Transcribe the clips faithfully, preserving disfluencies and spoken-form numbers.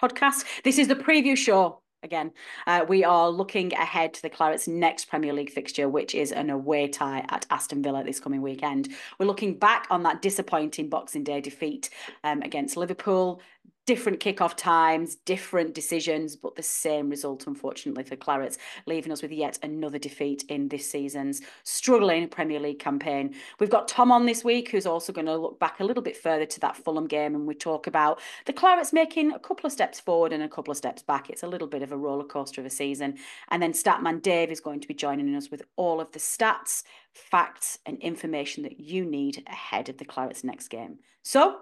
Podcast. This is the preview show again. Uh, we are looking ahead to the Clarets' next Premier League fixture, which is an away tie at Aston Villa this coming weekend. We're looking back on that disappointing Boxing Day defeat um, against Liverpool. Different kickoff times, different decisions, but the same result, unfortunately, for Clarets, leaving us with yet another defeat in this season's struggling Premier League campaign. We've got Tom on this week, who's also going to look back a little bit further to that Fulham game, and we talk about the Clarets making a couple of steps forward and a couple of steps back. It's a little bit of a roller coaster of a season. And then Statman Dave is going to be joining us with all of the stats, facts, and information that you need ahead of the Clarets' next game. So,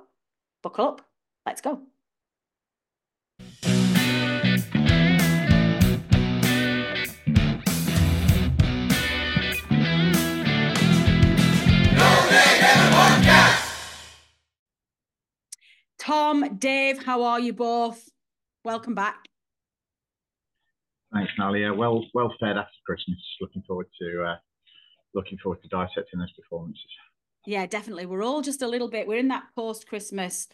buckle up. Let's go. Tom, Dave, how are you both? Welcome back. Thanks, Nalia. Well, well fed after Christmas. Looking forward to uh, looking forward to dissecting those performances. Yeah, definitely. We're all just a little bit. We're in that post-Christmas.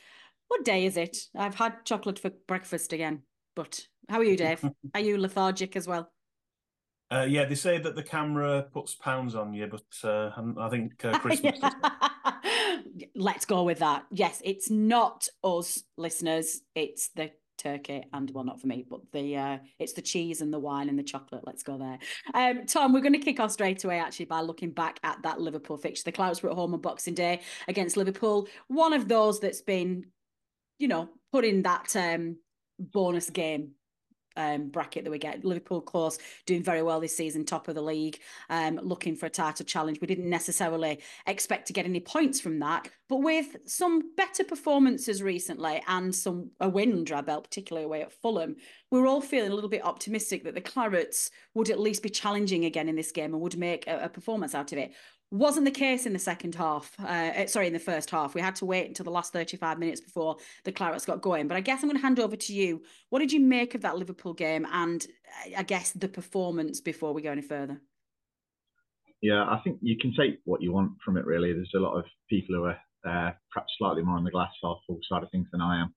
What day is it? I've had chocolate for breakfast again. But how are you, Dave? Are you lethargic as well? Uh, yeah, they say that the camera puts pounds on you, but uh, I think uh, Christmas. Let's go with that. Yes, it's not us, listeners. It's the turkey and, well, not for me, but the uh, it's the cheese and the wine and the chocolate. Let's go there. Um, Tom, we're going to kick off straight away, actually, by looking back at that Liverpool fixture. The Clarets were at home on Boxing Day against Liverpool. One of those that's been, you know, put in that um, bonus game um, bracket that we get. Liverpool, of course, doing very well this season, top of the league, um, looking for a title challenge. We didn't necessarily expect to get any points from that, but with some better performances recently and some a win under our belt, particularly away at Fulham, we were all feeling a little bit optimistic that the Clarets would at least be challenging again in this game and would make a, a performance out of it. Wasn't the case in the second half, uh, sorry, in the first half. We had to wait until the last thirty-five minutes before the Clarets got going. But I guess I'm going to hand over to you. What did you make of that Liverpool game and, I guess, the performance before we go any further? Yeah, I think you can take what you want from it, really. There's a lot of people who are uh, perhaps slightly more on the glass half full side of things than I am,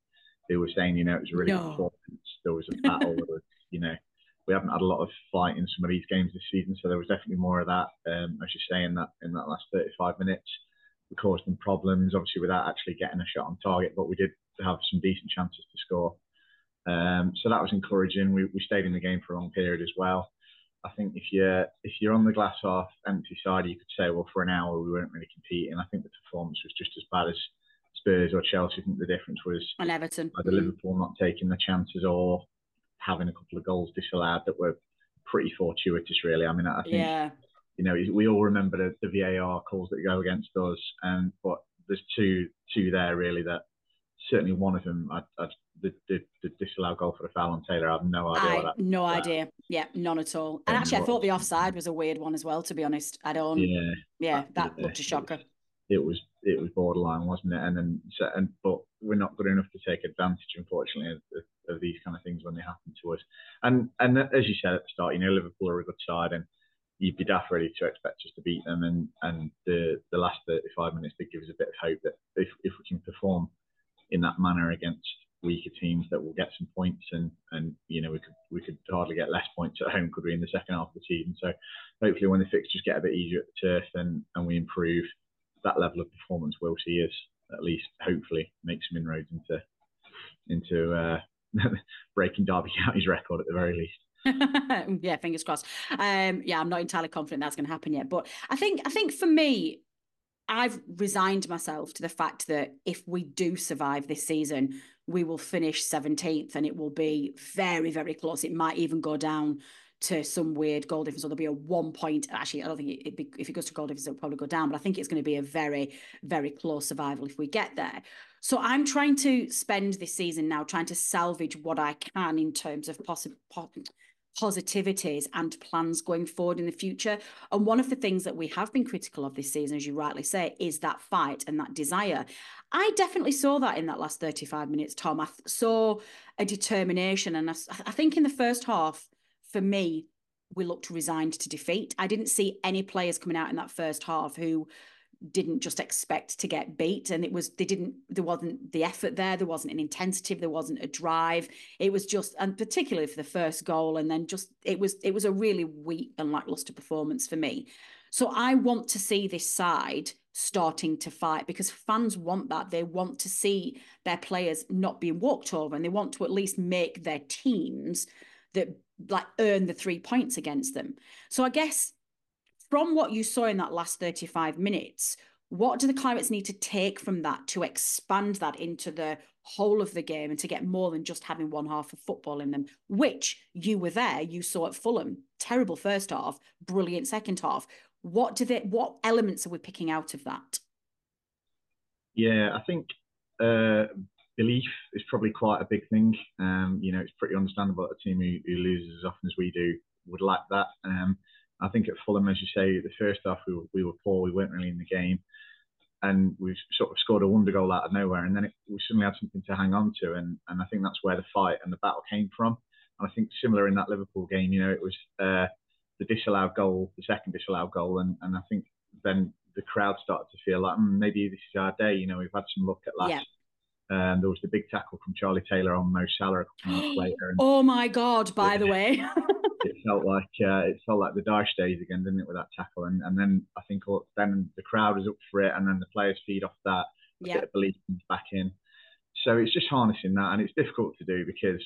who were saying, you know, it was a really no. good performance. There was a battle, there was, you know. We haven't had a lot of fight in some of these games this season, so there was definitely more of that. Um, as you say, in that in that last thirty-five minutes, we caused them problems, obviously without actually getting a shot on target, but we did have some decent chances to score. Um, so that was encouraging. We we stayed in the game for a long period as well. I think if you're if you're on the glass half empty side, you could say, well, for an hour we weren't really competing. I think the performance was just as bad as Spurs or Chelsea. I think the difference was and Everton, either Liverpool not taking the chances or having a couple of goals disallowed that were pretty fortuitous, really. I mean, I think, yeah. you know, we all remember the, the V A R calls that go against us, and but there's two two there, really, that certainly one of them, I, I, the, the, the disallowed goal for the foul on Taylor, I have no idea. I, what that, no that. idea. Yeah, none at all. And um, actually, I thought the offside was a weird one as well, to be honest. I don't... Yeah, yeah that it, looked a shocker. It was, it was it was borderline, wasn't it? And then, and but we're not good enough to take advantage, unfortunately, of, of, of these kind of things when they happen to us. And and as you said at the start, you know, Liverpool are a good side, and you'd be daft really to expect us to beat them. And, and the the last thirty-five minutes did give us a bit of hope that if, if we can perform in that manner against weaker teams, that we'll get some points. And, and you know, we could we could hardly get less points at home, could we, in the second half of the season. So hopefully when the fixtures get a bit easier at the turf and, and we improve, that level of performance will see us at least hopefully make some inroads into into uh, breaking Derby County's record at the very least. Yeah, fingers crossed. Um, yeah, I'm not entirely confident that's going to happen yet. But I think, I think for me, I've resigned myself to the fact that if we do survive this season, we will finish seventeenth and it will be very, very close. It might even go down to some weird goal difference, or there'll be a one point. Actually, I don't think it, it, if it goes to goal difference, it'll probably go down. But I think it's going to be a very, very close survival if we get there. So I'm trying to spend this season now trying to salvage what I can in terms of possi- po- positivities and plans going forward in the future. And one of the things that we have been critical of this season, as you rightly say, is that fight and that desire. I definitely saw that in that last thirty-five minutes, Tom. I th- saw a determination. And I, I think in the first half, for me, we looked resigned to defeat. I didn't see any players coming out in that first half who didn't just expect to get beat. And it was, they didn't, there wasn't the effort there. There wasn't an intensity. There wasn't a drive. It was just, and particularly for the first goal. And then just, it was, it was a really weak and lackluster performance for me. So I want to see this side starting to fight, because fans want that. They want to see their players not being walked over, and they want to at least make their teams that like earn the three points against them. So I guess from what you saw in that last thirty-five minutes, what do the Clarets need to take from that to expand that into the whole of the game and to get more than just having one half of football in them, which you were there, you saw at Fulham, terrible first half, brilliant second half. What do they, what elements are we picking out of that? Yeah, I think, uh, belief is probably quite a big thing. Um, you know, it's pretty understandable that a team who, who loses as often as we do would lack that. Um, I think at Fulham, as you say, the first half we were, we were poor, we weren't really in the game, and we sort of scored a wonder goal out of nowhere, and then it, we suddenly had something to hang on to, and, and I think that's where the fight and the battle came from. And I think similar in that Liverpool game, you know, it was uh, the disallowed goal, the second disallowed goal, and, and I think then the crowd started to feel like, mm, maybe this is our day, you know, we've had some luck at last. Yeah. Um, there was the big tackle from Charlie Taylor on Mo Salah a couple of months later. And oh my God! By it, the way, it felt like uh, it felt like the Daesh days again, didn't it? With that tackle, and and then I think then the crowd was up for it, and then the players feed off that. A yep. bit of belief comes back in. So it's just harnessing that, and it's difficult to do because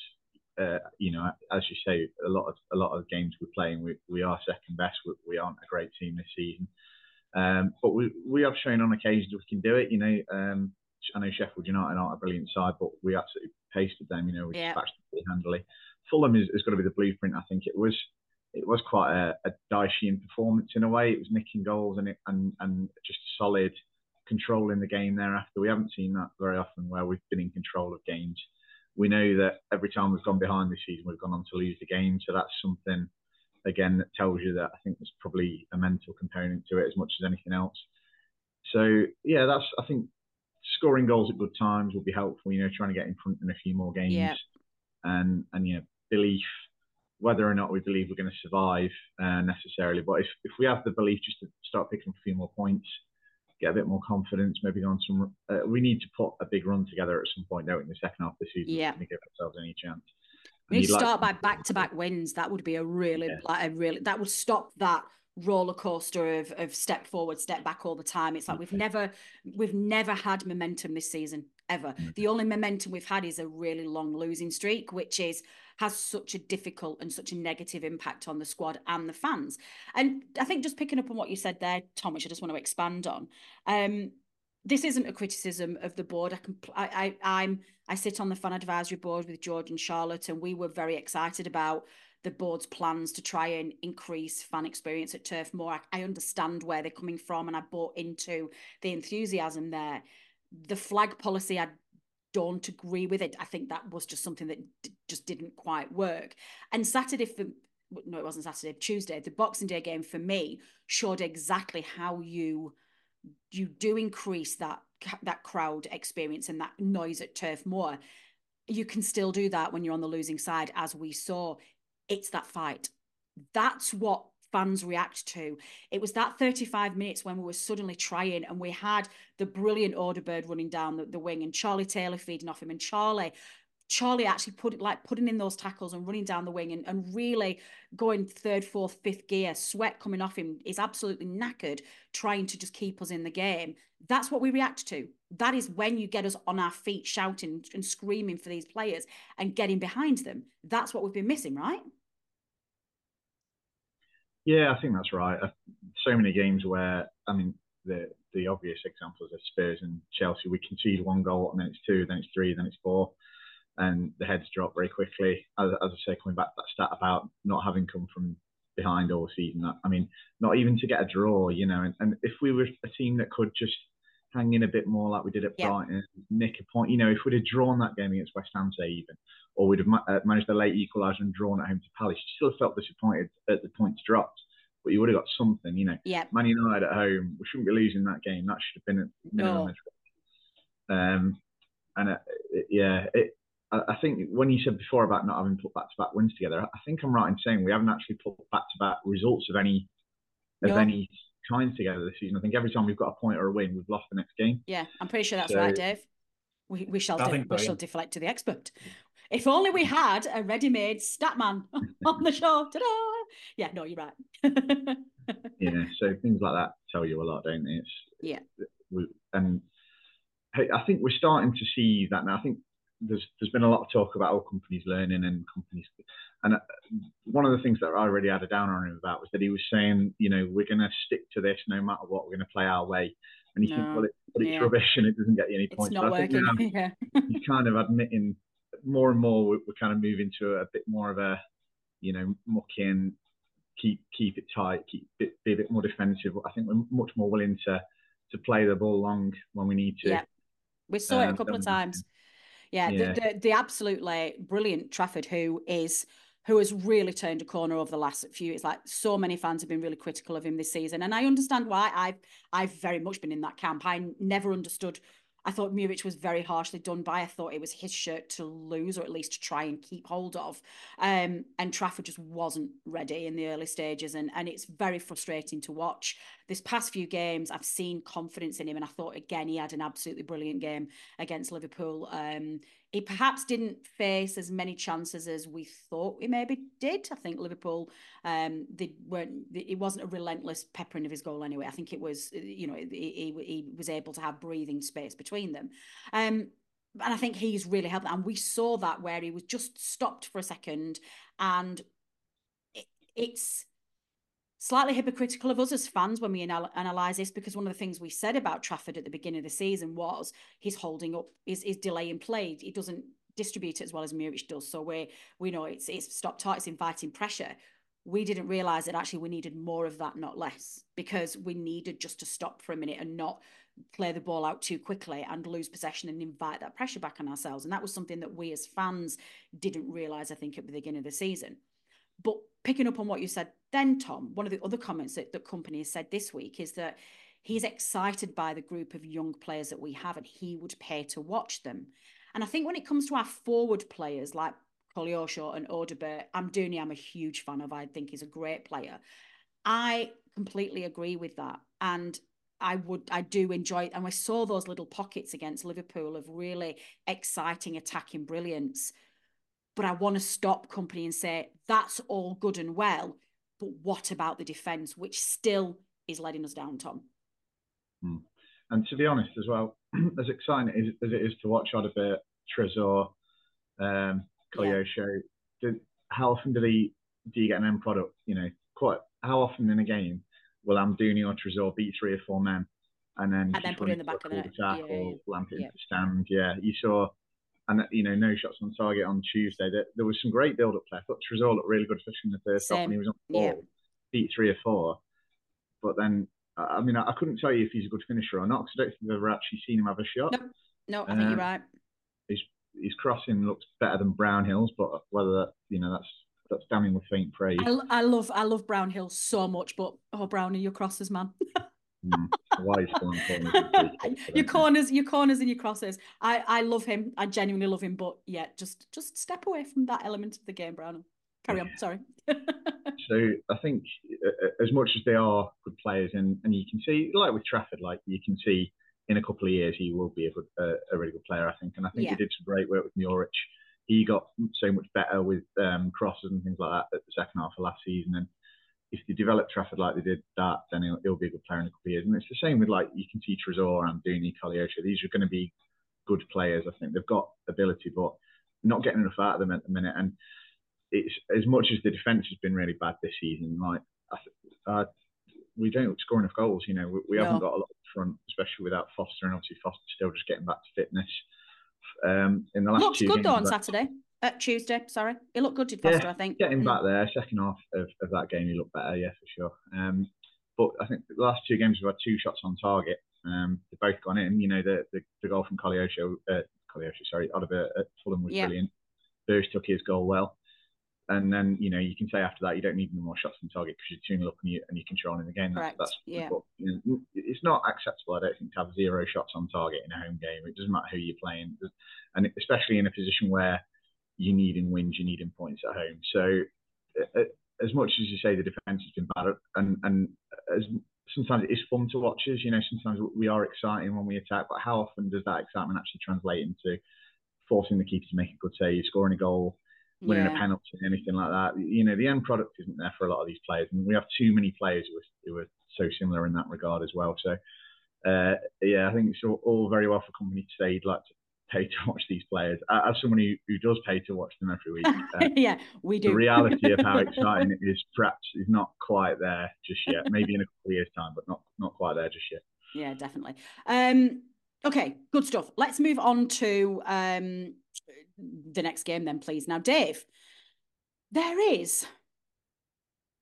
uh, you know, as you say, a lot of a lot of games we're playing, we we are second best. We, we aren't a great team this season, um, but we we have shown on occasions we can do it. You know. Um, I know Sheffield United aren't a brilliant side, but we absolutely pasted them. You know, we yeah. dispatched them pretty handily. Fulham is, is going to be the blueprint. I think it was it was quite a, a Daesh-ian performance in a way. It was nicking goals and it, and and just solid control in the game thereafter. We haven't seen that very often where we've been in control of games. We know that every time we've gone behind this season, we've gone on to lose the game. So that's something again that tells you that I think there's probably a mental component to it as much as anything else. So yeah, that's I think. Scoring goals at good times will be helpful, you know, trying to get in front in a few more games. Yeah. And, and you know, belief, whether or not we believe we're going to survive uh, necessarily. But if, if we have the belief just to start picking up a few more points, get a bit more confidence, maybe go on some... Uh, we need to put a big run together at some point, don't we, in the second half of the season yeah. to give ourselves any chance. We need to start like- by back-to-back wins. That would be a really... Yeah. Like a really that would stop that... roller coaster of of step forward, step back all the time. It's like we've never we've never had momentum this season ever. The only momentum we've had is a really long losing streak, which is has such a difficult and such a negative impact on the squad and the fans. And I think just picking up on what you said there, Tom, which I just want to expand on. Um, this isn't a criticism of the board. I can I, I I'm I sit on the fan advisory board with George and Charlotte, and we were very excited about the board's plans to try and increase fan experience at Turf Moor. I, I understand where they're coming from, and I bought into the enthusiasm there. The flag policy, I don't agree with it. I think that was just something that d- just didn't quite work. And Saturday, for, no, it wasn't Saturday, Tuesday, the Boxing Day game for me showed exactly how you you do increase that that crowd experience and that noise at Turf Moor. You can still do that when you're on the losing side, as we saw. It's that fight. That's what fans react to. It was that thirty-five minutes when we were suddenly trying, and we had the brilliant Odobert running down the, the wing, and Charlie Taylor feeding off him, and Charlie... Charlie actually put like putting in those tackles and running down the wing, and, and really going third, fourth, fifth gear, sweat coming off him, is absolutely knackered, trying to just keep us in the game. That's what we react to. That is when you get us on our feet, shouting and screaming for these players and getting behind them. That's what we've been missing, right? Yeah, I think that's right. So many games where, I mean, the the obvious examples are Spurs and Chelsea. We concede one goal and then it's two, then it's three, then it's four. And the heads drop very quickly. As, as I say, coming back to that stat about not having come from behind all season, I mean, not even to get a draw, you know. And, and if we were a team that could just hang in a bit more like we did at yeah. Brighton, nick a point, you know, if we'd have drawn that game against West Ham, say, even, or we'd have ma managed the late equaliser and drawn at home to Palace, you still felt disappointed at the points dropped, but you would have got something, you know. Yeah. Man United at home, we shouldn't be losing that game. That should have been a minimum. No. Um, and, uh, it, yeah, it... I think when you said before about not having put back-to-back wins together, I think I'm right in saying we haven't actually put back-to-back results of any of no. any kind together this season. I think every time we've got a point or a win, we've lost the next game. Yeah, I'm pretty sure that's so, right, Dave. We we shall do, we so, shall yeah. deflect to the expert. If only we had a ready-made stat man on the show. Ta-da! Yeah, no, you're right. Yeah, so things like that tell you a lot, don't they? It's, yeah, we, and I think we're starting to see that now. I think. There's, there's been a lot of talk about all companies learning and companies. And one of the things that I really had a downer on him about was that he was saying, you know, we're going to stick to this no matter what, we're going to play our way. And you no, think, well, it, but yeah. it's rubbish and it doesn't get you any points. It's not working. I think, you know, yeah. He's kind of admitting more and more we're, we're kind of moving to a bit more of a, you know, muck in, keep, keep it tight, keep be, be a bit more defensive. I think we're much more willing to, to play the ball long when we need to. Yeah, we saw um, it a couple of times. Yeah, yeah. The, the, the absolutely brilliant Trafford, who is who has really turned a corner over the last few. It's like so many fans have been really critical of him this season, and I understand why. I've I've very much been in that camp. I never understood. I thought Muric was very harshly done by. I thought it was his shirt to lose, or at least to try and keep hold of. Um, and Trafford just wasn't ready in the early stages, and, and it's very frustrating to watch. This past few games, I've seen confidence in him, and I thought, again, he had an absolutely brilliant game against Liverpool. Um, he perhaps didn't face as many chances as we thought he maybe did. I think Liverpool, um, they weren't. It wasn't a relentless peppering of his goal anyway. I think it was, you know, he, he, he was able to have breathing space between them. Um, and I think he's really helped. And we saw that where he was just stopped for a second. And it, it's slightly hypocritical of us as fans when we anal analyse this, because one of the things we said about Trafford at the beginning of the season was he's holding up, is is delaying play. He doesn't distribute it as well as Muric does. So we we know it's it's stopped tight, it's inviting pressure. We didn't realise that actually we needed more of that, not less, because we needed just to stop for a minute and not play the ball out too quickly and lose possession and invite that pressure back on ourselves. And that was something that we as fans didn't realise, I think, at the beginning of the season. But picking up on what you said then, Tom, one of the other comments that the company has said this week is that he's excited by the group of young players that we have, and he would pay to watch them. And I think when it comes to our forward players like Koleosho and Odobert, Amdouni, I'm a huge fan of. I think he's a great player. I completely agree with that. And I would, I do enjoy it. And I saw those little pockets against Liverpool of really exciting attacking brilliance. But I want to stop company and say, that's all good and well, but what about the defence, which still is letting us down, Tom? Mm. And to be honest as well, as exciting as it is to watch Odobert, Trezor, um, Koleosho, yeah. do, how often do, they, do you get an end product? You know, quite how often in a game will Amdouni or Trezor beat three or four men and then, and then put it in the back of the net, yeah, or lamp it yeah. into the stand? Yeah, you saw... And, you know, no shots on target on Tuesday. There, there was some great build-up play. I thought Trezor looked really good, especially in the first half when he was on the ball, yeah. beat three or four. But then, I mean, I couldn't tell you if he's a good finisher or not, because I don't think I've ever actually seen him have a shot. No, no, I um, think you're right. His, his crossing looks better than Brown Hills, but whether that, you know, that's that's damning with faint praise. I, I love I love Brown Hills so much, but, oh, Brown, your crosses, man. mm, wise one, your corners your corners and your crosses. I, I love him. I genuinely love him, but yeah, just just step away from that element of the game, Brown. Carry on, sorry. So I think as much as they are good players, and, and you can see, like with Trafford, like you can see in a couple of years he will be a, good, uh, a really good player, I think. And I think yeah. he did some great work with Muric. He got so much better with um, crosses and things like that at the second half of last season. And if they develop Trafford like they did that, then he'll, he'll be a good player in a couple of years. And it's the same with, like, you can see Trezor, Amdouni, Koleosho. These are going to be good players, I think. They've got ability, but not getting enough out of them at the minute. And it's as much as the defence has been really bad this season, like I th- uh, we don't score enough goals. You know, we, we no. haven't got a lot up front, especially without Foster, and obviously Foster's still just getting back to fitness. Um, in the last looks two good games, though on like, Saturday, uh, Tuesday. Sorry, he looked good, did Foster? Yeah, I think getting mm. back there, second half of, of that game, he looked better. Yeah, for sure. Um, but I think the last two games we've had two shots on target. Um, they've both gone in. You know, the the, the goal from Koleosho, uh, Koleosho, sorry, Odobert at Fulham was yeah. brilliant. Spurs took his goal well. And then, you know, you can say after that, you don't need any more shots on target because you're tuning up and, you, and you're controlling the game. Correct. That's, yeah. But, you know, it's not acceptable, I don't think, to have zero shots on target in a home game. It doesn't matter who you're playing. And especially in a position where you're needing wins, you're needing points at home. So uh, as much as you say the defence has been bad, and, and as sometimes it is fun to watch us, you know, sometimes we are exciting when we attack, but how often does that excitement actually translate into forcing the keeper to make a good save, scoring a goal, winning yeah. a penalty, anything like that? You know, the end product isn't there for a lot of these players, and we have too many players who are, who are so similar in that regard as well. So, uh, yeah, I think it's all, all very well for company to say you'd like to pay to watch these players. As someone who, who does pay to watch them every week, uh, yeah, we do. The reality of how exciting it is perhaps is not quite there just yet. Maybe in a couple of years' time, but not not quite there just yet. Yeah, definitely. Um, okay, good stuff. Let's move on to um. the next game then, please. Now, Dave, there is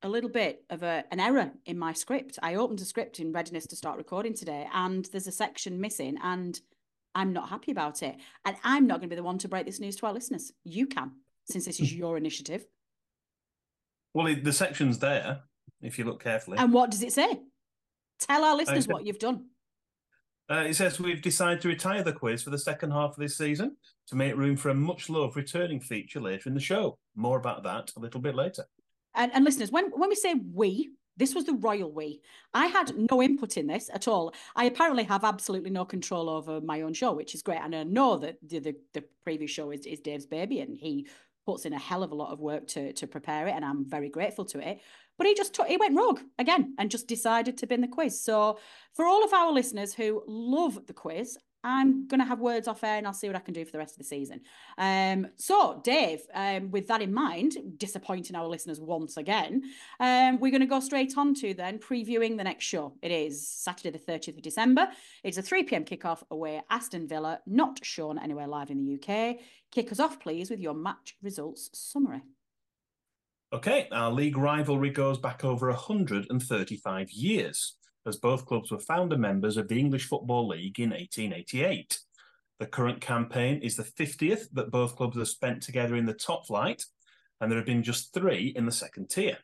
a little bit of a, an error in my script. I opened a script in readiness to start recording today, and there's a section missing, and I'm not happy about it. And I'm not going to be the one to break this news to our listeners. You can, since this is your initiative. Well, the section's there, if you look carefully. And what does it say? Tell our listeners what you've done. Uh, it says we've decided to retire the quiz for the second half of this season to make room for a much-loved returning feature later in the show. More about that a little bit later. And, and listeners, when, when we say we, this was the royal we. I had no input in this at all. I apparently have absolutely no control over my own show, which is great. And I know that the, the, the previous show is, is Dave's baby, and he puts in a hell of a lot of work to, to prepare it, and I'm very grateful to it. But he just took, he went rogue again and just decided to bin the quiz. So for all of our listeners who love the quiz, I'm going to have words off air, and I'll see what I can do for the rest of the season. Um, so, Dave, um, with that in mind, disappointing our listeners once again, um, we're going to go straight on to then previewing the next show. It is Saturday, the thirtieth of December. It's a three p.m. kickoff away at Aston Villa, not shown anywhere live in the U K. Kick us off, please, with your match results summary. Okay, our league rivalry goes back over one hundred thirty-five years, as both clubs were founder members of the English Football League in eighteen eighty-eight. The current campaign is the fiftieth that both clubs have spent together in the top flight, and there have been just three in the second tier.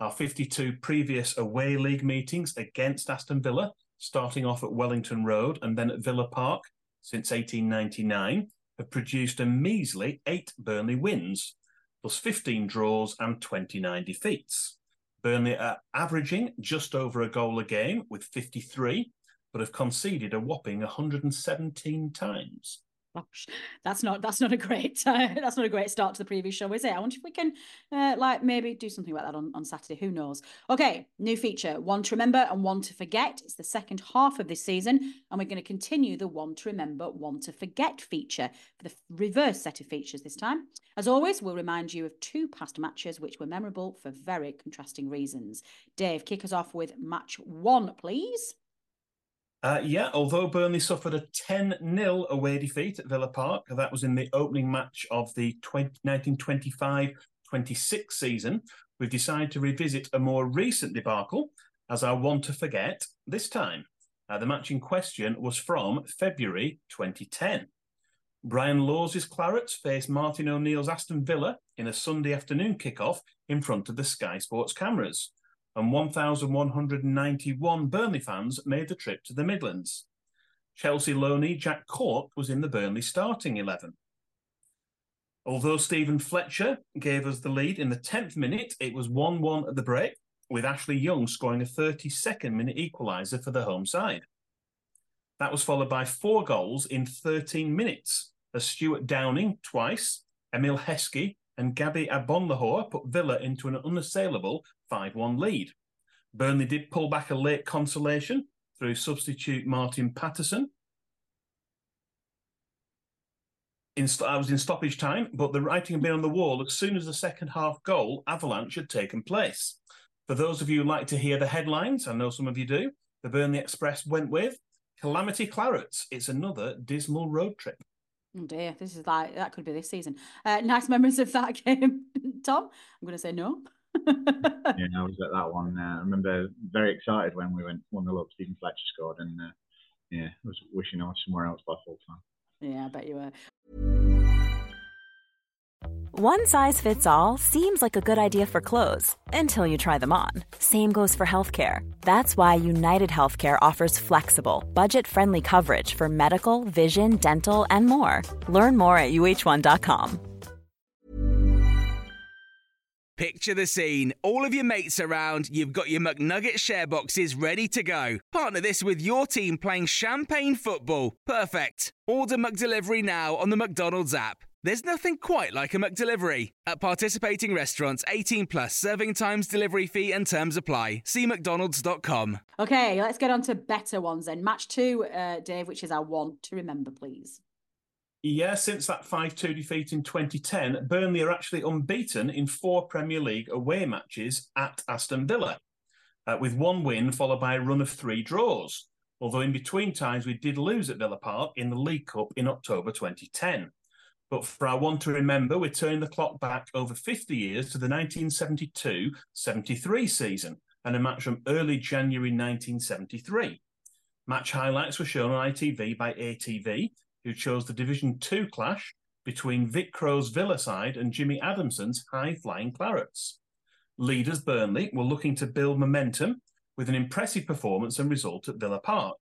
Our fifty-two previous away league meetings against Aston Villa, starting off at Wellington Road and then at Villa Park since eighteen ninety-nine, have produced a measly eight Burnley wins, plus fifteen draws and twenty-nine defeats. Burnley are averaging just over a goal a game with fifty-three, but have conceded a whopping one hundred seventeen times. Gosh, that's not that's not a great uh, that's not a great start to the previous show, is it? I wonder if we can uh, like maybe do something about that on, on Saturday. Who knows? Okay, new feature: one to remember and one to forget. It's the second half of this season, and we're going to continue the one to remember, one to forget feature for the reverse set of features this time. As always, we'll remind you of two past matches which were memorable for very contrasting reasons. Dave, kick us off with match one, please. Uh, yeah, although Burnley suffered a ten nil away defeat at Villa Park, that was in the opening match of the nineteen twenty-five twenty-six season, we've decided to revisit a more recent debacle as our one to forget this time. Uh, the match in question was from February twenty ten. Brian Laws' Clarets faced Martin O'Neill's Aston Villa in a Sunday afternoon kickoff in front of the Sky Sports cameras, and one thousand one hundred ninety-one Burnley fans made the trip to the Midlands. Chelsea loanee Jack Cork was in the Burnley starting eleven. Although Stephen Fletcher gave us the lead in the tenth minute, it was one one at the break, with Ashley Young scoring a thirty-second minute equaliser for the home side. That was followed by four goals in thirteen minutes, as Stuart Downing twice, Emil Heskey and Gabi Abonlahor put Villa into an unassailable five one lead. Burnley did pull back a late consolation through substitute Martin Patterson. In, I was in stoppage time, but the writing had been on the wall as soon as the second half goal avalanche had taken place. For those of you who like to hear the headlines, I know some of you do, the Burnley Express went with Calamity Clarets. It's another dismal road trip. Oh dear, this is like, that could be this season. Uh, nice memories of that game, Tom? I'm going to say no. Yeah, I was at that one. Uh, I remember very excited when we went one nil up, Stephen Fletcher scored, and uh, yeah, I was wishing I was somewhere else by full time. Yeah, I bet you were. One size fits all seems like a good idea for clothes until you try them on. Same goes for healthcare. That's why United Healthcare offers flexible, budget-friendly coverage for medical, vision, dental, and more. Learn more at U H one dot com. Picture the scene. All of your mates around, you've got your McNugget share boxes ready to go. Partner this with your team playing champagne football. Perfect. Order McDelivery now on the McDonald's app. There's nothing quite like a McDelivery. At participating restaurants, eighteen plus, serving times, delivery fee and terms apply. See mcdonalds dot com. Okay, let's get on to better ones then. Match two, uh, Dave, which is our one to remember, please. Yeah, since that five two defeat in twenty ten, Burnley are actually unbeaten in four Premier League away matches at Aston Villa, uh, with one win followed by a run of three draws, although in between times we did lose at Villa Park in the League Cup in October twenty ten. But for our one to remember, we're turning the clock back over fifty years to the nineteen seventy-two seventy-three season and a match from early January nineteen seventy-three. Match highlights were shown on I T V by A T V, who chose the Division Two clash between Vic Crow's Villa side and Jimmy Adamson's high-flying Clarets. Leaders Burnley were looking to build momentum with an impressive performance and result at Villa Park,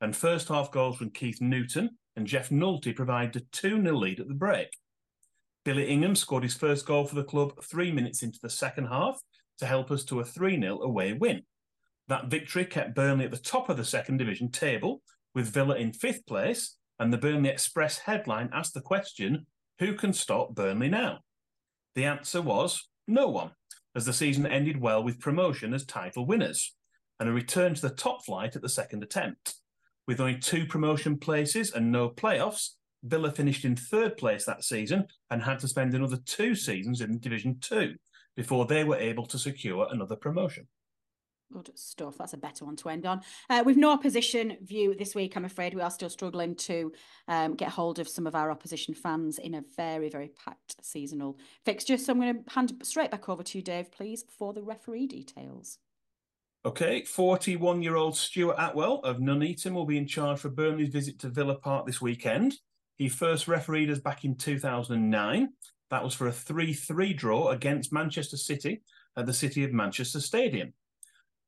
and first-half goals from Keith Newton and Jeff Nolte provided a two nil lead at the break. Billy Ingham scored his first goal for the club three minutes into the second half to help us to a three nil away win. That victory kept Burnley at the top of the second division table, with Villa in fifth place, and the Burnley Express headline asked the question, who can stop Burnley now? The answer was no one, as the season ended well with promotion as title winners, and a return to the top flight at the second attempt. With only two promotion places and no playoffs, Villa finished in third place that season and had to spend another two seasons in Division Two before they were able to secure another promotion. Good stuff. That's a better one to end on. Uh, we've no opposition view this week, I'm afraid. We are still struggling to um, get hold of some of our opposition fans in a very, very packed seasonal fixture. So I'm going to hand straight back over to you, Dave, please, for the referee details. OK, forty-one-year-old Stuart Atwell of Nuneaton will be in charge for Burnley's visit to Villa Park this weekend. He first refereed us back in two thousand nine. That was for a three three draw against Manchester City at the City of Manchester Stadium.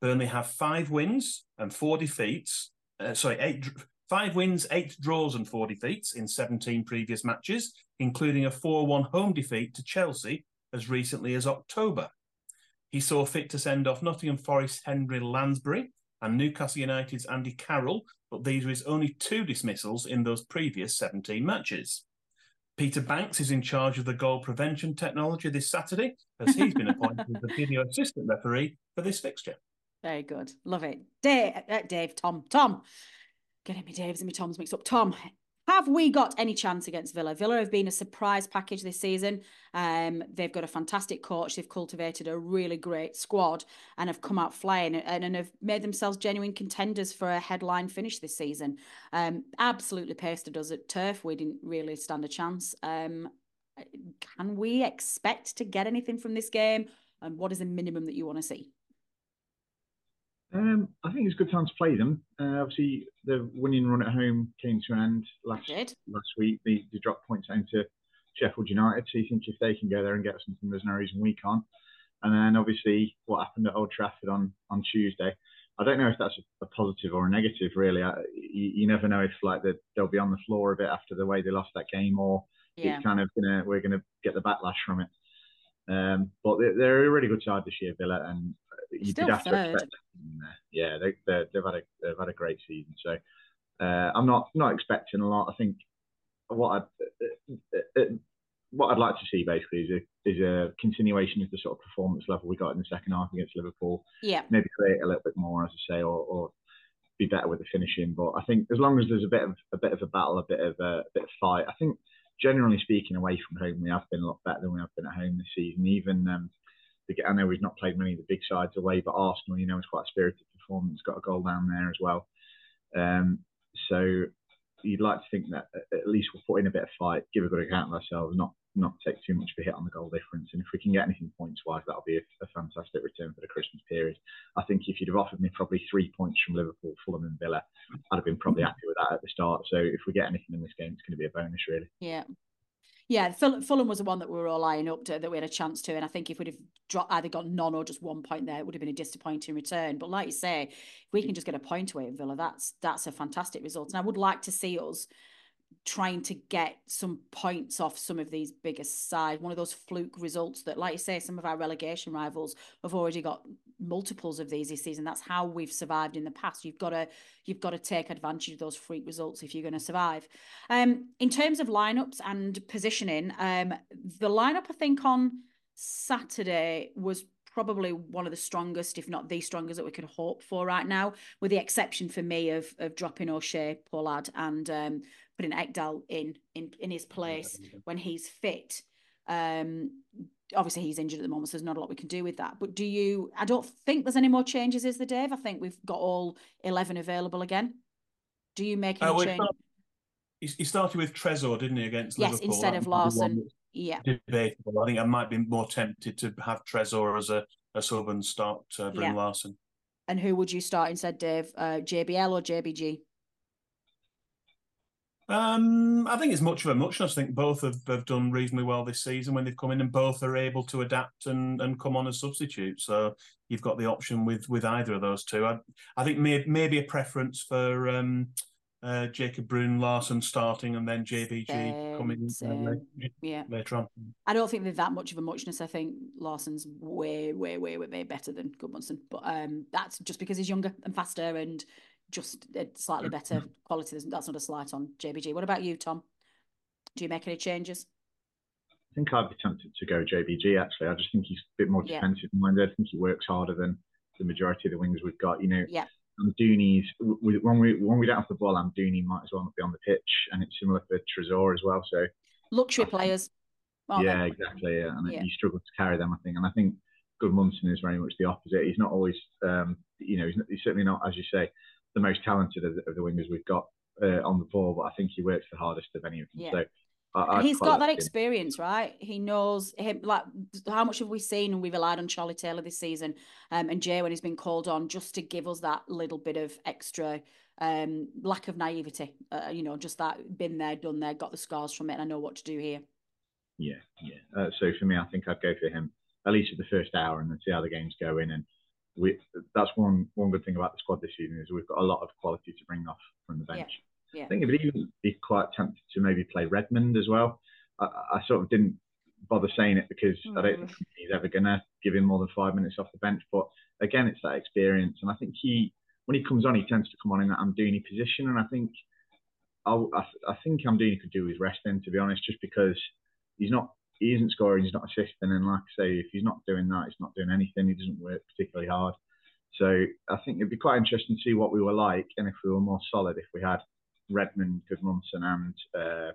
Burnley have five wins and four defeats. Uh, sorry, eight, five wins, eight draws and four defeats in seventeen previous matches, including a four one home defeat to Chelsea as recently as October. He saw fit to send off Nottingham Forest's Henry Lansbury and Newcastle United's Andy Carroll, but these were his only two dismissals in those previous seventeen matches. Peter Banks is in charge of the goal prevention technology this Saturday, as he's been appointed as the video assistant referee for this fixture. Very good. Love it. Dave, uh, Dave, Tom, Tom. Getting me Daves and me Toms mixed up. Tom, have we got any chance against Villa? Villa have been a surprise package this season. Um, they've got a fantastic coach. They've cultivated a really great squad and have come out flying and, and have made themselves genuine contenders for a headline finish this season. Um, absolutely pasted us at turf. We didn't really stand a chance. Um, can we expect to get anything from this game? And what is the minimum that you want to see? Um, I think it's a good time to play them. Uh, obviously, the winning run at home came to an end last last week. They, they dropped points down to Sheffield United. So you think if they can go there and get something, there's no reason we can't. And then obviously what happened at Old Trafford on, on Tuesday I don't know if that's a positive or a negative, really. I, you, you never know if like the, they'll be on the floor of it after the way they lost that game, or yeah. it's kind of gonna, we're going to get the backlash from it. Um, but they, they're a really good side this year, Villa, and you Still did have third. to expect them. Yeah, they, they, they've had a they've had a great season. So uh, I'm not not expecting a lot. I think what I. What I'd like to see basically is a, is a continuation of the sort of performance level we got in the second half against Liverpool. Yeah. Maybe create a little bit more, as I say, or, or be better with the finishing. But I think as long as there's a bit of a bit of a battle, a bit of a, a bit of fight, I think generally speaking, away from home, we have been a lot better than we have been at home this season. Even um, I know we've not played many of the big sides away, but Arsenal, you know, is quite a spirited performance. Got a goal down there as well. Um, so you'd like to think that at least we'll put in a bit of fight, give a good account of ourselves, not. not take too much of a hit on the goal difference. And if we can get anything points-wise, that'll be a, a fantastic return for the Christmas period. I think if you'd have offered me probably three points from Liverpool, Fulham and Villa, I'd have been probably happy with that at the start. So if we get anything in this game, it's going to be a bonus, really. Yeah. Yeah, Fulham was the one that we were all eyeing up to, that we had a chance to. And I think if we'd have dropped, either got none or just one point there, it would have been a disappointing return. But like you say, if we can just get a point away at Villa, that's that's a fantastic result. And I would like to see us trying to get some points off some of these bigger sides, one of those fluke results that, like you say, some of our relegation rivals have already got multiples of these this season. That's how we've survived in the past. You've got to you've got to take advantage of those freak results if you're going to survive. Um, in terms of lineups and positioning, um, the lineup I think on Saturday was probably one of the strongest, if not the strongest, that we could hope for right now, with the exception for me of of dropping O'Shea, poor lad, and um, putting Ekdal in, in in his place when he's fit. Um, obviously, he's injured at the moment, so there's not a lot we can do with that. But do you... I don't think there's any more changes, is there, Dave? I think we've got all eleven available again. Do you make any uh, well, change? He started with Trezor, didn't he, against yes, Liverpool? Yes, instead of Larson. Yeah. Debatable. I think I might be more tempted to have Trezor as a, a sub and start uh, Bryn yeah. Larson. And who would you start instead, Dave? Uh, J B L or J B G? Um, I think it's much of a muchness. I think both have, have done reasonably well this season when they've come in, and both are able to adapt and, and come on as substitutes. So you've got the option with with either of those two. I I think may, maybe a preference for um, uh, Jacob Brun Larson starting and then J B G same, coming same. Later, yeah. later on. I don't think they're that much of a muchness. I think Larson's way, way, way, way better than Gudmundsson. But um, that's just because he's younger and faster and just a slightly better quality. That's not a slight on J B G. What about you, Tom? Do you make any changes? I think I'd be tempted to go J B G, actually. I just think he's a bit more defensive minded. Yeah. I think he works harder than the majority of the wings we've got. You know, yeah. Amdouni's, when we, when we don't have the ball, Amdouni might as well not be on the pitch. And it's similar for Trezor as well. So luxury I players. Think, yeah, exactly. Yeah. And yeah. you struggle to carry them, I think. And I think Gudmundsson is very much the opposite. He's not always, um, you know, he's, not, he's certainly not, as you say, the most talented of the, of the wingers we've got uh, on the ball, but I think he works the hardest of any of them. Yeah. So I, he's got that him. experience, right? He knows him. Like, how much have we seen? And we've relied on Charlie Taylor this season, um, and Jay when he's been called on, just to give us that little bit of extra um, lack of naivety. Uh, you know, just that been there, done there, got the scars from it, and I know what to do here. Yeah, yeah. Uh, so for me, I think I'd go for him at least for the first hour, and then see how the game's going. And We, that's one one good thing about the squad this season is we've got a lot of quality to bring off from the bench. Yeah, yeah. I think it would even be quite tempted to maybe play Redmond as well. I, I sort of didn't bother saying it because mm. I don't think he's ever going to give him more than five minutes off the bench. But again, it's that experience. And I think he, when he comes on, he tends to come on in that Amdouni position. And I think I'll, I, I think Amdouni could do his rest then, to be honest, just because he's not... He isn't scoring, he's not assisting, and like I say, if he's not doing that, he's not doing anything. He doesn't work particularly hard. So I think it'd be quite interesting to see what we were like, and if we were more solid, if we had Redmond, Gudmundsson and uh,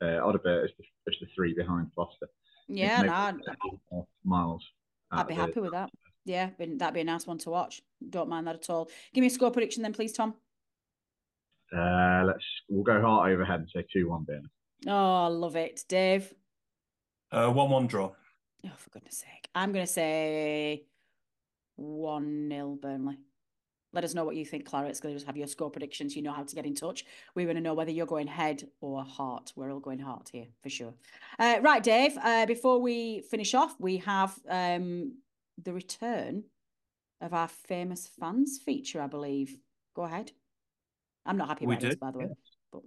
uh, Odobert as the, as the three behind Foster. Yeah, no, I'd, miles I'd be happy the, with that. Yeah, that'd be a nice one to watch. Don't mind that at all. Give me a score prediction then, please, Tom. Uh, let's We'll go heart over head and say two one, Burnley. Oh, I love it. Dave? Uh, one one draw. Oh, for goodness sake. I'm going to say one nil Burnley. Let us know what you think, Clara. It's going to just have your score predictions. You know how to get in touch. We want to know whether you're going head or heart. We're all going heart here, for sure. Uh, right, Dave, uh, before we finish off, we have um, the return of our famous fans feature, I believe. Go ahead. I'm not happy about this, by the way. But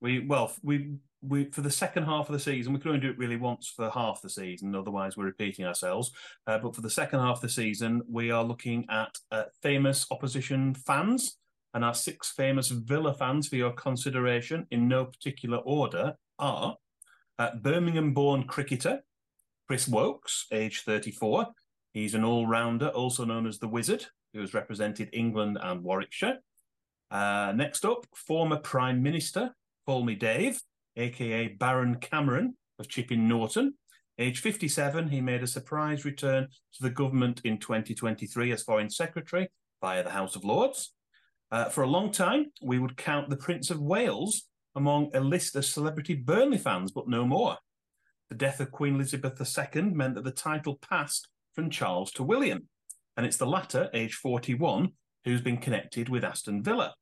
we well we we for the second half of the season, we could only do it really once for half the season. Otherwise, we're repeating ourselves. Uh, but for the second half of the season, we are looking at uh, famous opposition fans, and our six famous Villa fans for your consideration in no particular order are uh, Birmingham-born cricketer Chris Wokes, age thirty-four. He's an all-rounder, also known as the Wizard, who has represented England and Warwickshire. Uh, next up, former Prime Minister, Call Me Dave, a k a. Baron Cameron of Chipping Norton. Age fifty-seven, he made a surprise return to the government in twenty twenty-three as Foreign Secretary via the House of Lords. Uh, for a long time, we would count the Prince of Wales among a list of celebrity Burnley fans, but no more. The death of Queen Elizabeth the Second meant that the title passed from Charles to William, and it's the latter, age forty-one, who's been connected with Aston Villa.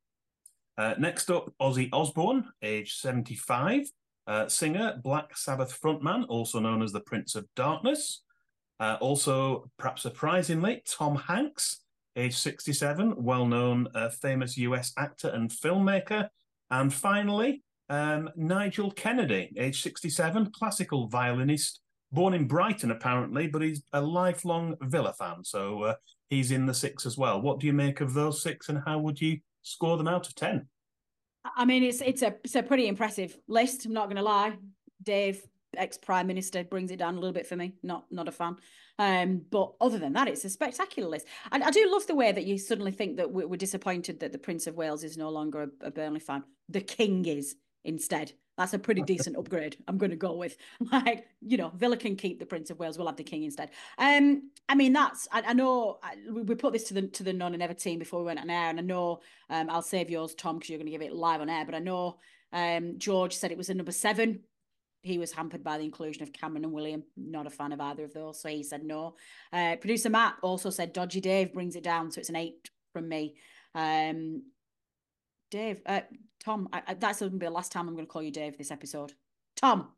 Uh, next up, Ozzy Osbourne, age seventy-five, uh, singer, Black Sabbath frontman, also known as the Prince of Darkness. Uh, also, perhaps surprisingly, Tom Hanks, age sixty-seven, well-known, uh, famous U S actor and filmmaker. And finally, um, Nigel Kennedy, age sixty-seven, classical violinist, born in Brighton, apparently, but he's a lifelong Villa fan, so uh, he's in the six as well. What do you make of those six, and how would you score them out of ten? I mean, it's it's a it's a pretty impressive list, I'm not going to lie. Dave, ex-Prime Minister, brings it down a little bit for me. Not not a fan. Um, but other than that, it's a spectacular list. And I do love the way that you suddenly think that we're disappointed that the Prince of Wales is no longer a, a Burnley fan. The King is instead. That's a pretty decent upgrade, I'm going to go with. Like, you know, Villa can keep the Prince of Wales. We'll have the King instead. Um, I mean, that's... I, I know I, we put this to the to the No Nay Never team before we went on air, and I know um, I'll save yours, Tom, because you're going to give it live on air, but I know um, George said it was a number seven. He was hampered by the inclusion of Cameron and William. Not a fan of either of those, so he said no. Uh, Producer Matt also said Dodgy Dave brings it down, so it's an eight from me. Um Dave, uh, Tom, I, I, that's going to be the last time I'm going to call you Dave this episode. Tom,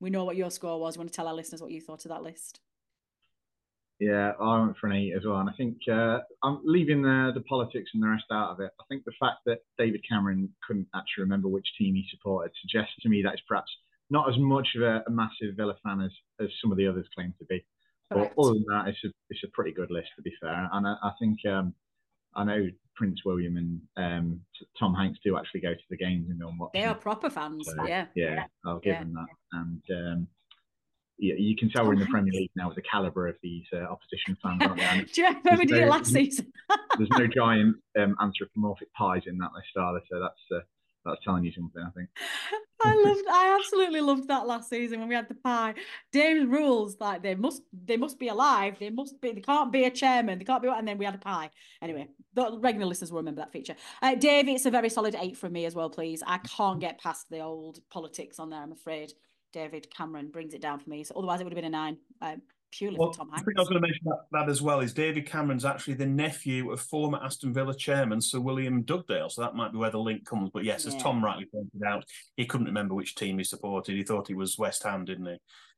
we know what your score was. You want to tell our listeners what you thought of that list? Yeah, I went for an eight as well. And I think uh, I'm leaving the, the politics and the rest out of it. I think the fact that David Cameron couldn't actually remember which team he supported suggests to me that it's perhaps not as much of a, a massive Villa fan as, as some of the others claim to be. Correct. But other than that, it's a, it's a pretty good list, to be fair. And I, I think... Um, I know Prince William and um, Tom Hanks do actually go to the games and watch. They are proper fans, so, yeah. Yeah, I'll give yeah. them that. And um, yeah, you can tell Tom we're in the Hanks. Premier League now with the calibre of these uh, opposition fans, aren't they? Do you remember we did no, it last season? There's no giant um, anthropomorphic pies in that list, either, so that's uh, that's telling you something, I think. I loved. I absolutely loved that last season when we had the pie. Dave's rules, like they must, they must be alive. They must be. They can't be a chairman. They can't be. And then we had a pie. Anyway, the regular listeners will remember that feature. Uh, Dave, it's a very solid eight from me as well, please. I can't get past the old politics on there, I'm afraid. David Cameron brings it down for me. So otherwise, it would have been a nine. Uh, purely well, for Tom Hanks. I think I was going to mention that, that as well. Is David Cameron's actually the nephew of former Aston Villa chairman Sir William Dugdale, so that might be where the link comes. But yes, yeah. as Tom rightly pointed out, he couldn't remember which team he supported. He thought it was West Ham, didn't he?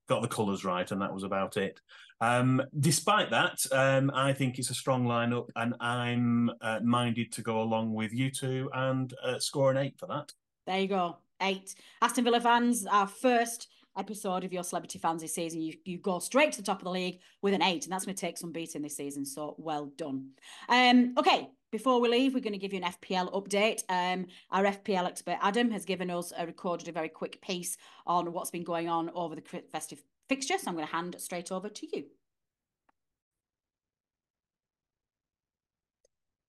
Got the colours right, and that was about it. Um, despite that, um, I think it's a strong lineup, and I'm uh, minded to go along with you two and uh, score an eight for that. There you go, eight. Aston Villa fans, our first episode of your celebrity fans this season, you, you go straight to the top of the league with an eight, and that's going to take some beating this season, so well done. Um, okay, before we leave, we're going to give you an F P L update. Um, our F P L expert Adam has given us a recorded a very quick piece on what's been going on over the festive fixture, so I'm going to hand straight over to you.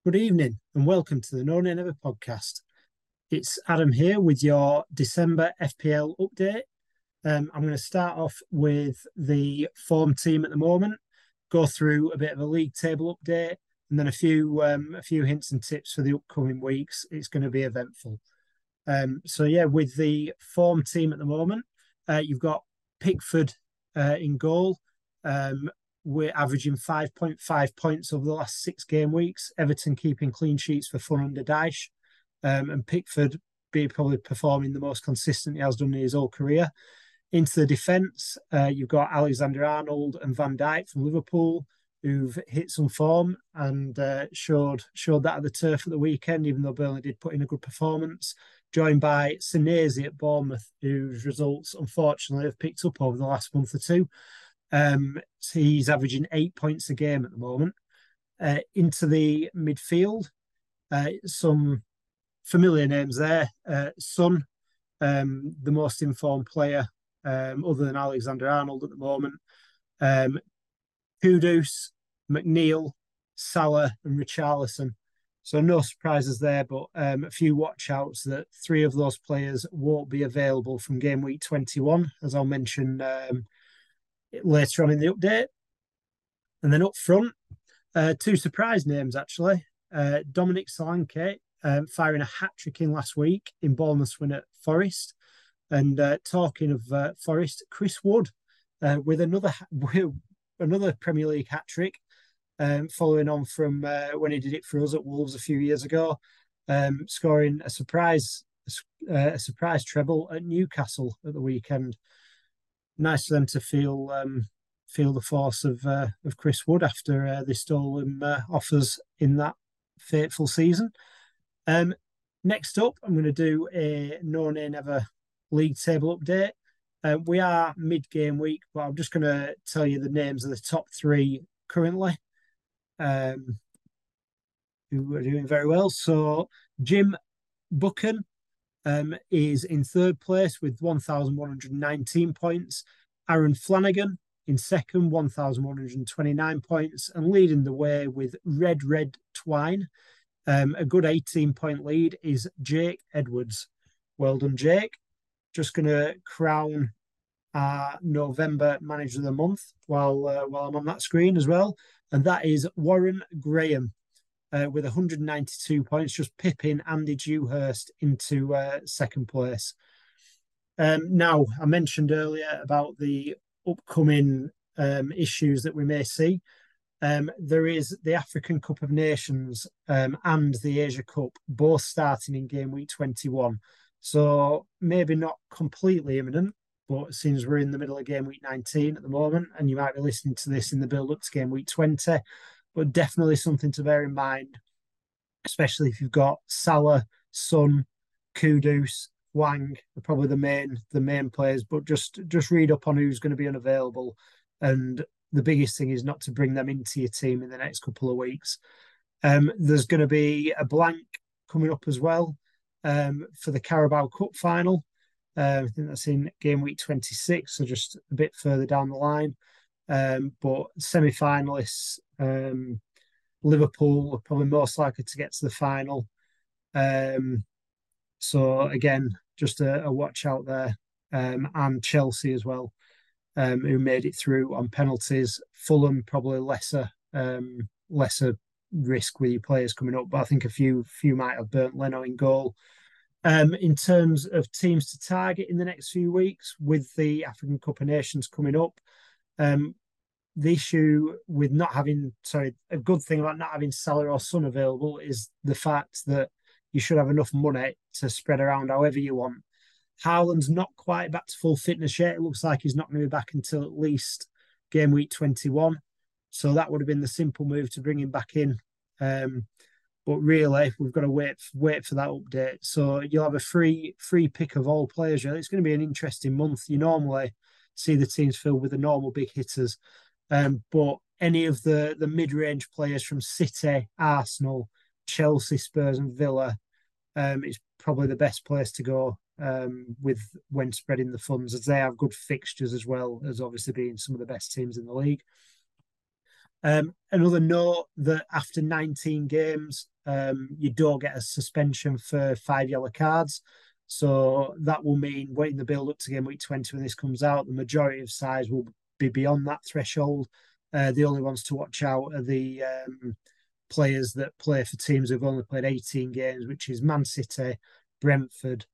Good evening and welcome to the No Nay Never podcast. It's Adam here with your December F P L update. Um, I'm going to start off with the form team at the moment, go through a bit of a league table update, and then a few um, a few hints and tips for the upcoming weeks. It's going to be eventful. Um, so, yeah, with the form team at the moment, uh, you've got Pickford uh, in goal. Um, we're averaging five point five points over the last six game weeks. Everton keeping clean sheets for fun under Dyche. Um, and Pickford be probably performing the most consistent he has done in his whole career. Into the defence, uh, you've got Alexander-Arnold and Van Dijk from Liverpool, who've hit some form and uh, showed showed that at the turf at the weekend, even though Burnley did put in a good performance, joined by Senesi at Bournemouth, whose results, unfortunately, have picked up over the last month or two. Um, he's averaging eight points a game at the moment. Uh, into the midfield, uh, some familiar names there. Uh, Son, um, the most informed player, um, other than Alexander-Arnold at the moment. Um, Kudus, McNeil, Salah and Richarlison. So no surprises there, but um, a few watch-outs that three of those players won't be available from game week twenty-one, as I'll mention um, later on in the update. And then up front, uh, two surprise names, actually. Uh, Dominic Solanke, um, firing a hat-trick in last week in Bournemouth's win at Forest. And uh, talking of uh, Forest, Chris Wood uh, with another ha- with another Premier League hat-trick, Um, following on from uh, when he did it for us at Wolves a few years ago, um, scoring a surprise uh, a surprise treble at Newcastle at the weekend. Nice for them to feel um, feel the force of uh, of Chris Wood after uh, they stole him uh, off us in that fateful season. Um, next up, I'm going to do a No Nay Never league table update. Uh, we are mid-game week, but I'm just going to tell you the names of the top three currently, um who are doing very well. So Jim Buchan um is in third place with one thousand one hundred nineteen points. Aaron Flanagan in second, one thousand one hundred twenty-nine points, and leading the way with Red Red Twine, um a good eighteen point lead, is Jake Edwards. Well done, Jake. Just gonna crown our November manager of the month while uh, while I'm on that screen as well. And that is Warren Graham uh, with one hundred ninety-two points, just pipping Andy Dewhurst into uh, second place. Um, now, I mentioned earlier about the upcoming um, issues that we may see. Um, there is the African Cup of Nations um, and the Asia Cup, both starting in game week twenty-one. So maybe not completely imminent, but it seems we're in the middle of game week nineteen at the moment, and you might be listening to this in the build-up to game week twenty, but definitely something to bear in mind, especially if you've got Salah, Son, Kudus, Wang, are probably the main the main players, but just, just read up on who's going to be unavailable. And the biggest thing is not to bring them into your team in the next couple of weeks. Um, there's going to be a blank coming up as well um, for the Carabao Cup final. Uh, I think that's in game week twenty-six, so just a bit further down the line. Um, but semi-finalists, um, Liverpool are probably most likely to get to the final. Um, so, again, just a, a watch out there. Um, and Chelsea as well, um, who made it through on penalties. Fulham, probably lesser um, lesser risk with your players coming up, but I think a few, few might have burnt Leno in goal. Um, in terms of teams to target in the next few weeks with the African Cup of Nations coming up, um, the issue with not having, sorry, a good thing about not having Salah or Son available is the fact that you should have enough money to spread around however you want. Haaland's not quite back to full fitness yet. It looks like he's not going to be back until at least game week twenty-one. So that would have been the simple move to bring him back in. Um But really, we've got to wait wait for that update. So you'll have a free free pick of all players. It's going to be an interesting month. You normally see the teams filled with the normal big hitters. Um, but any of the, the mid-range players from City, Arsenal, Chelsea, Spurs and Villa um, is probably the best place to go um, with when spreading the funds, as they have good fixtures as well as obviously being some of the best teams in the league. Um, another note that after nineteen games, um, you don't get a suspension for five yellow cards. So that will mean waiting the build up to game week twenty when this comes out, the majority of sides will be beyond that threshold. Uh, the only ones to watch out are the um, players that play for teams who've only played eighteen games, which is Man City, Brentford,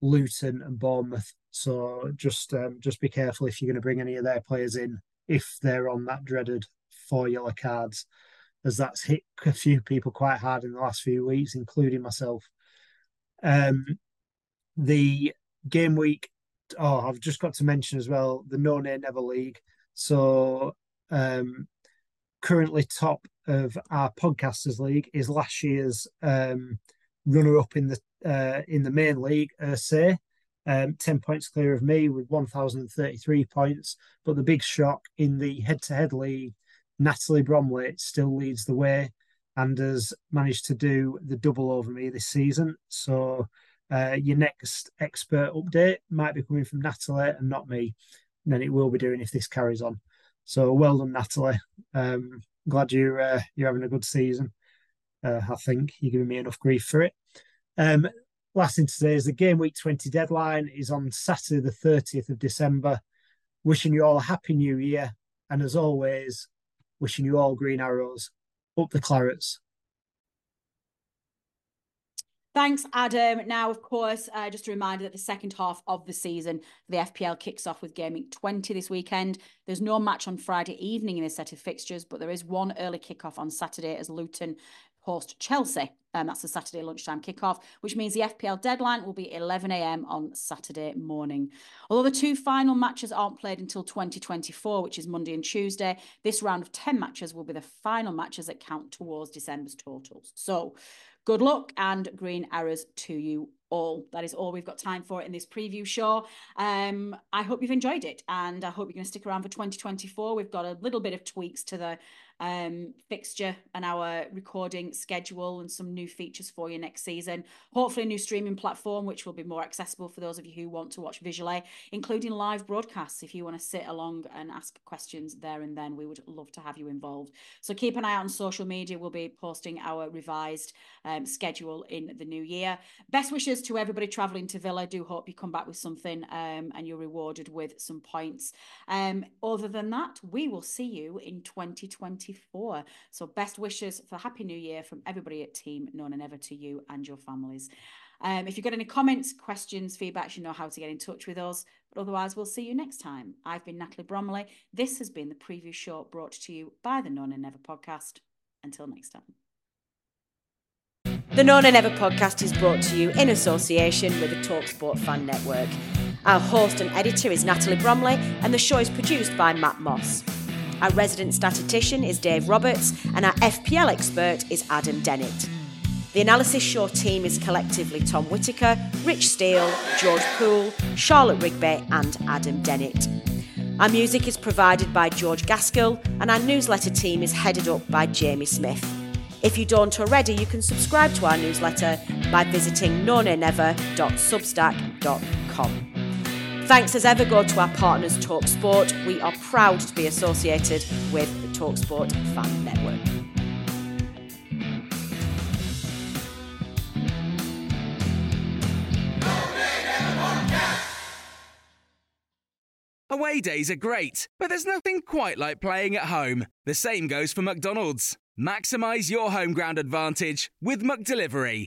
Luton and Bournemouth. So just, um, just be careful if you're going to bring any of their players in if they're on that dreaded four yellow cards, as that's hit a few people quite hard in the last few weeks, including myself. Um, the game week, oh, I've just got to mention as well, the No Nay Never League. So um, currently top of our Podcasters League is last year's um, runner-up in the uh, in the main league, Ursay, um, ten points clear of me with one thousand thirty-three points. But the big shock in the head-to-head league, Natalie Bromley still leads the way and has managed to do the double over me this season. So uh, your next expert update might be coming from Natalie and not me, and then it will be doing if this carries on. So well done, Natalie. Um, glad you're, uh, you're having a good season. Uh, I think you're giving me enough grief for it. Um, last thing to say is the game week twenty deadline is on Saturday the thirtieth of December. Wishing you all a happy new year. And as always, wishing you all green arrows. Up the Clarets. Thanks, Adam. Now, of course, uh, just a reminder that the second half of the season, the F P L kicks off with Game Week twenty this weekend. There's no match on Friday evening in this set of fixtures, but there is one early kickoff on Saturday as Luton host Chelsea. Um, that's the Saturday lunchtime kickoff, which means the F P L deadline will be eleven a m on Saturday morning. Although the two final matches aren't played until twenty twenty-four, which is Monday and Tuesday, this round of ten matches will be the final matches that count towards December's totals. So good luck and green arrows to you all. That is all we've got time for in this preview show. Um, I hope you've enjoyed it, and I hope you're going to stick around for twenty twenty-four. We've got a little bit of tweaks to the um, fixture and our recording schedule, and some new features for you next season. Hopefully a new streaming platform, which will be more accessible for those of you who want to watch visually, including live broadcasts. If you want to sit along and ask questions there and then, we would love to have you involved. So keep an eye out on social media. We'll be posting our revised um, schedule in the new year. Best wishes to everybody travelling to Villa. Do hope you come back with something um, and you're rewarded with some points. Um, other than that, we will see you in twenty twenty-four. So best wishes for Happy New Year from everybody at Team No Nay Never to you and your families. Um, if you've got any comments, questions, feedback, you know how to get in touch with us. But otherwise, we'll see you next time. I've been Natalie Bromley. This has been the preview show brought to you by the No Nay Never podcast. Until next time. The No Nay Never podcast is brought to you in association with the TalkSport Fan Network. Our host and editor is Natalie Bromley, and the show is produced by Matt Moss. Our resident statistician is Dave Roberts, and our F P L expert is Adam Dennett. The analysis show team is collectively Tom Whittaker, Rich Steele, George Poole, Charlotte Rigby and Adam Dennett. Our music is provided by George Gaskell, and our newsletter team is headed up by Jamie Smith. If you don't already, you can subscribe to our newsletter by visiting no nay never dot substack dot com. Thanks as ever go to our partners TalkSport. We are proud to be associated with the TalkSport Fan Network. Away days are great, but there's nothing quite like playing at home. The same goes for McDonald's. Maximise your home ground advantage with McDelivery.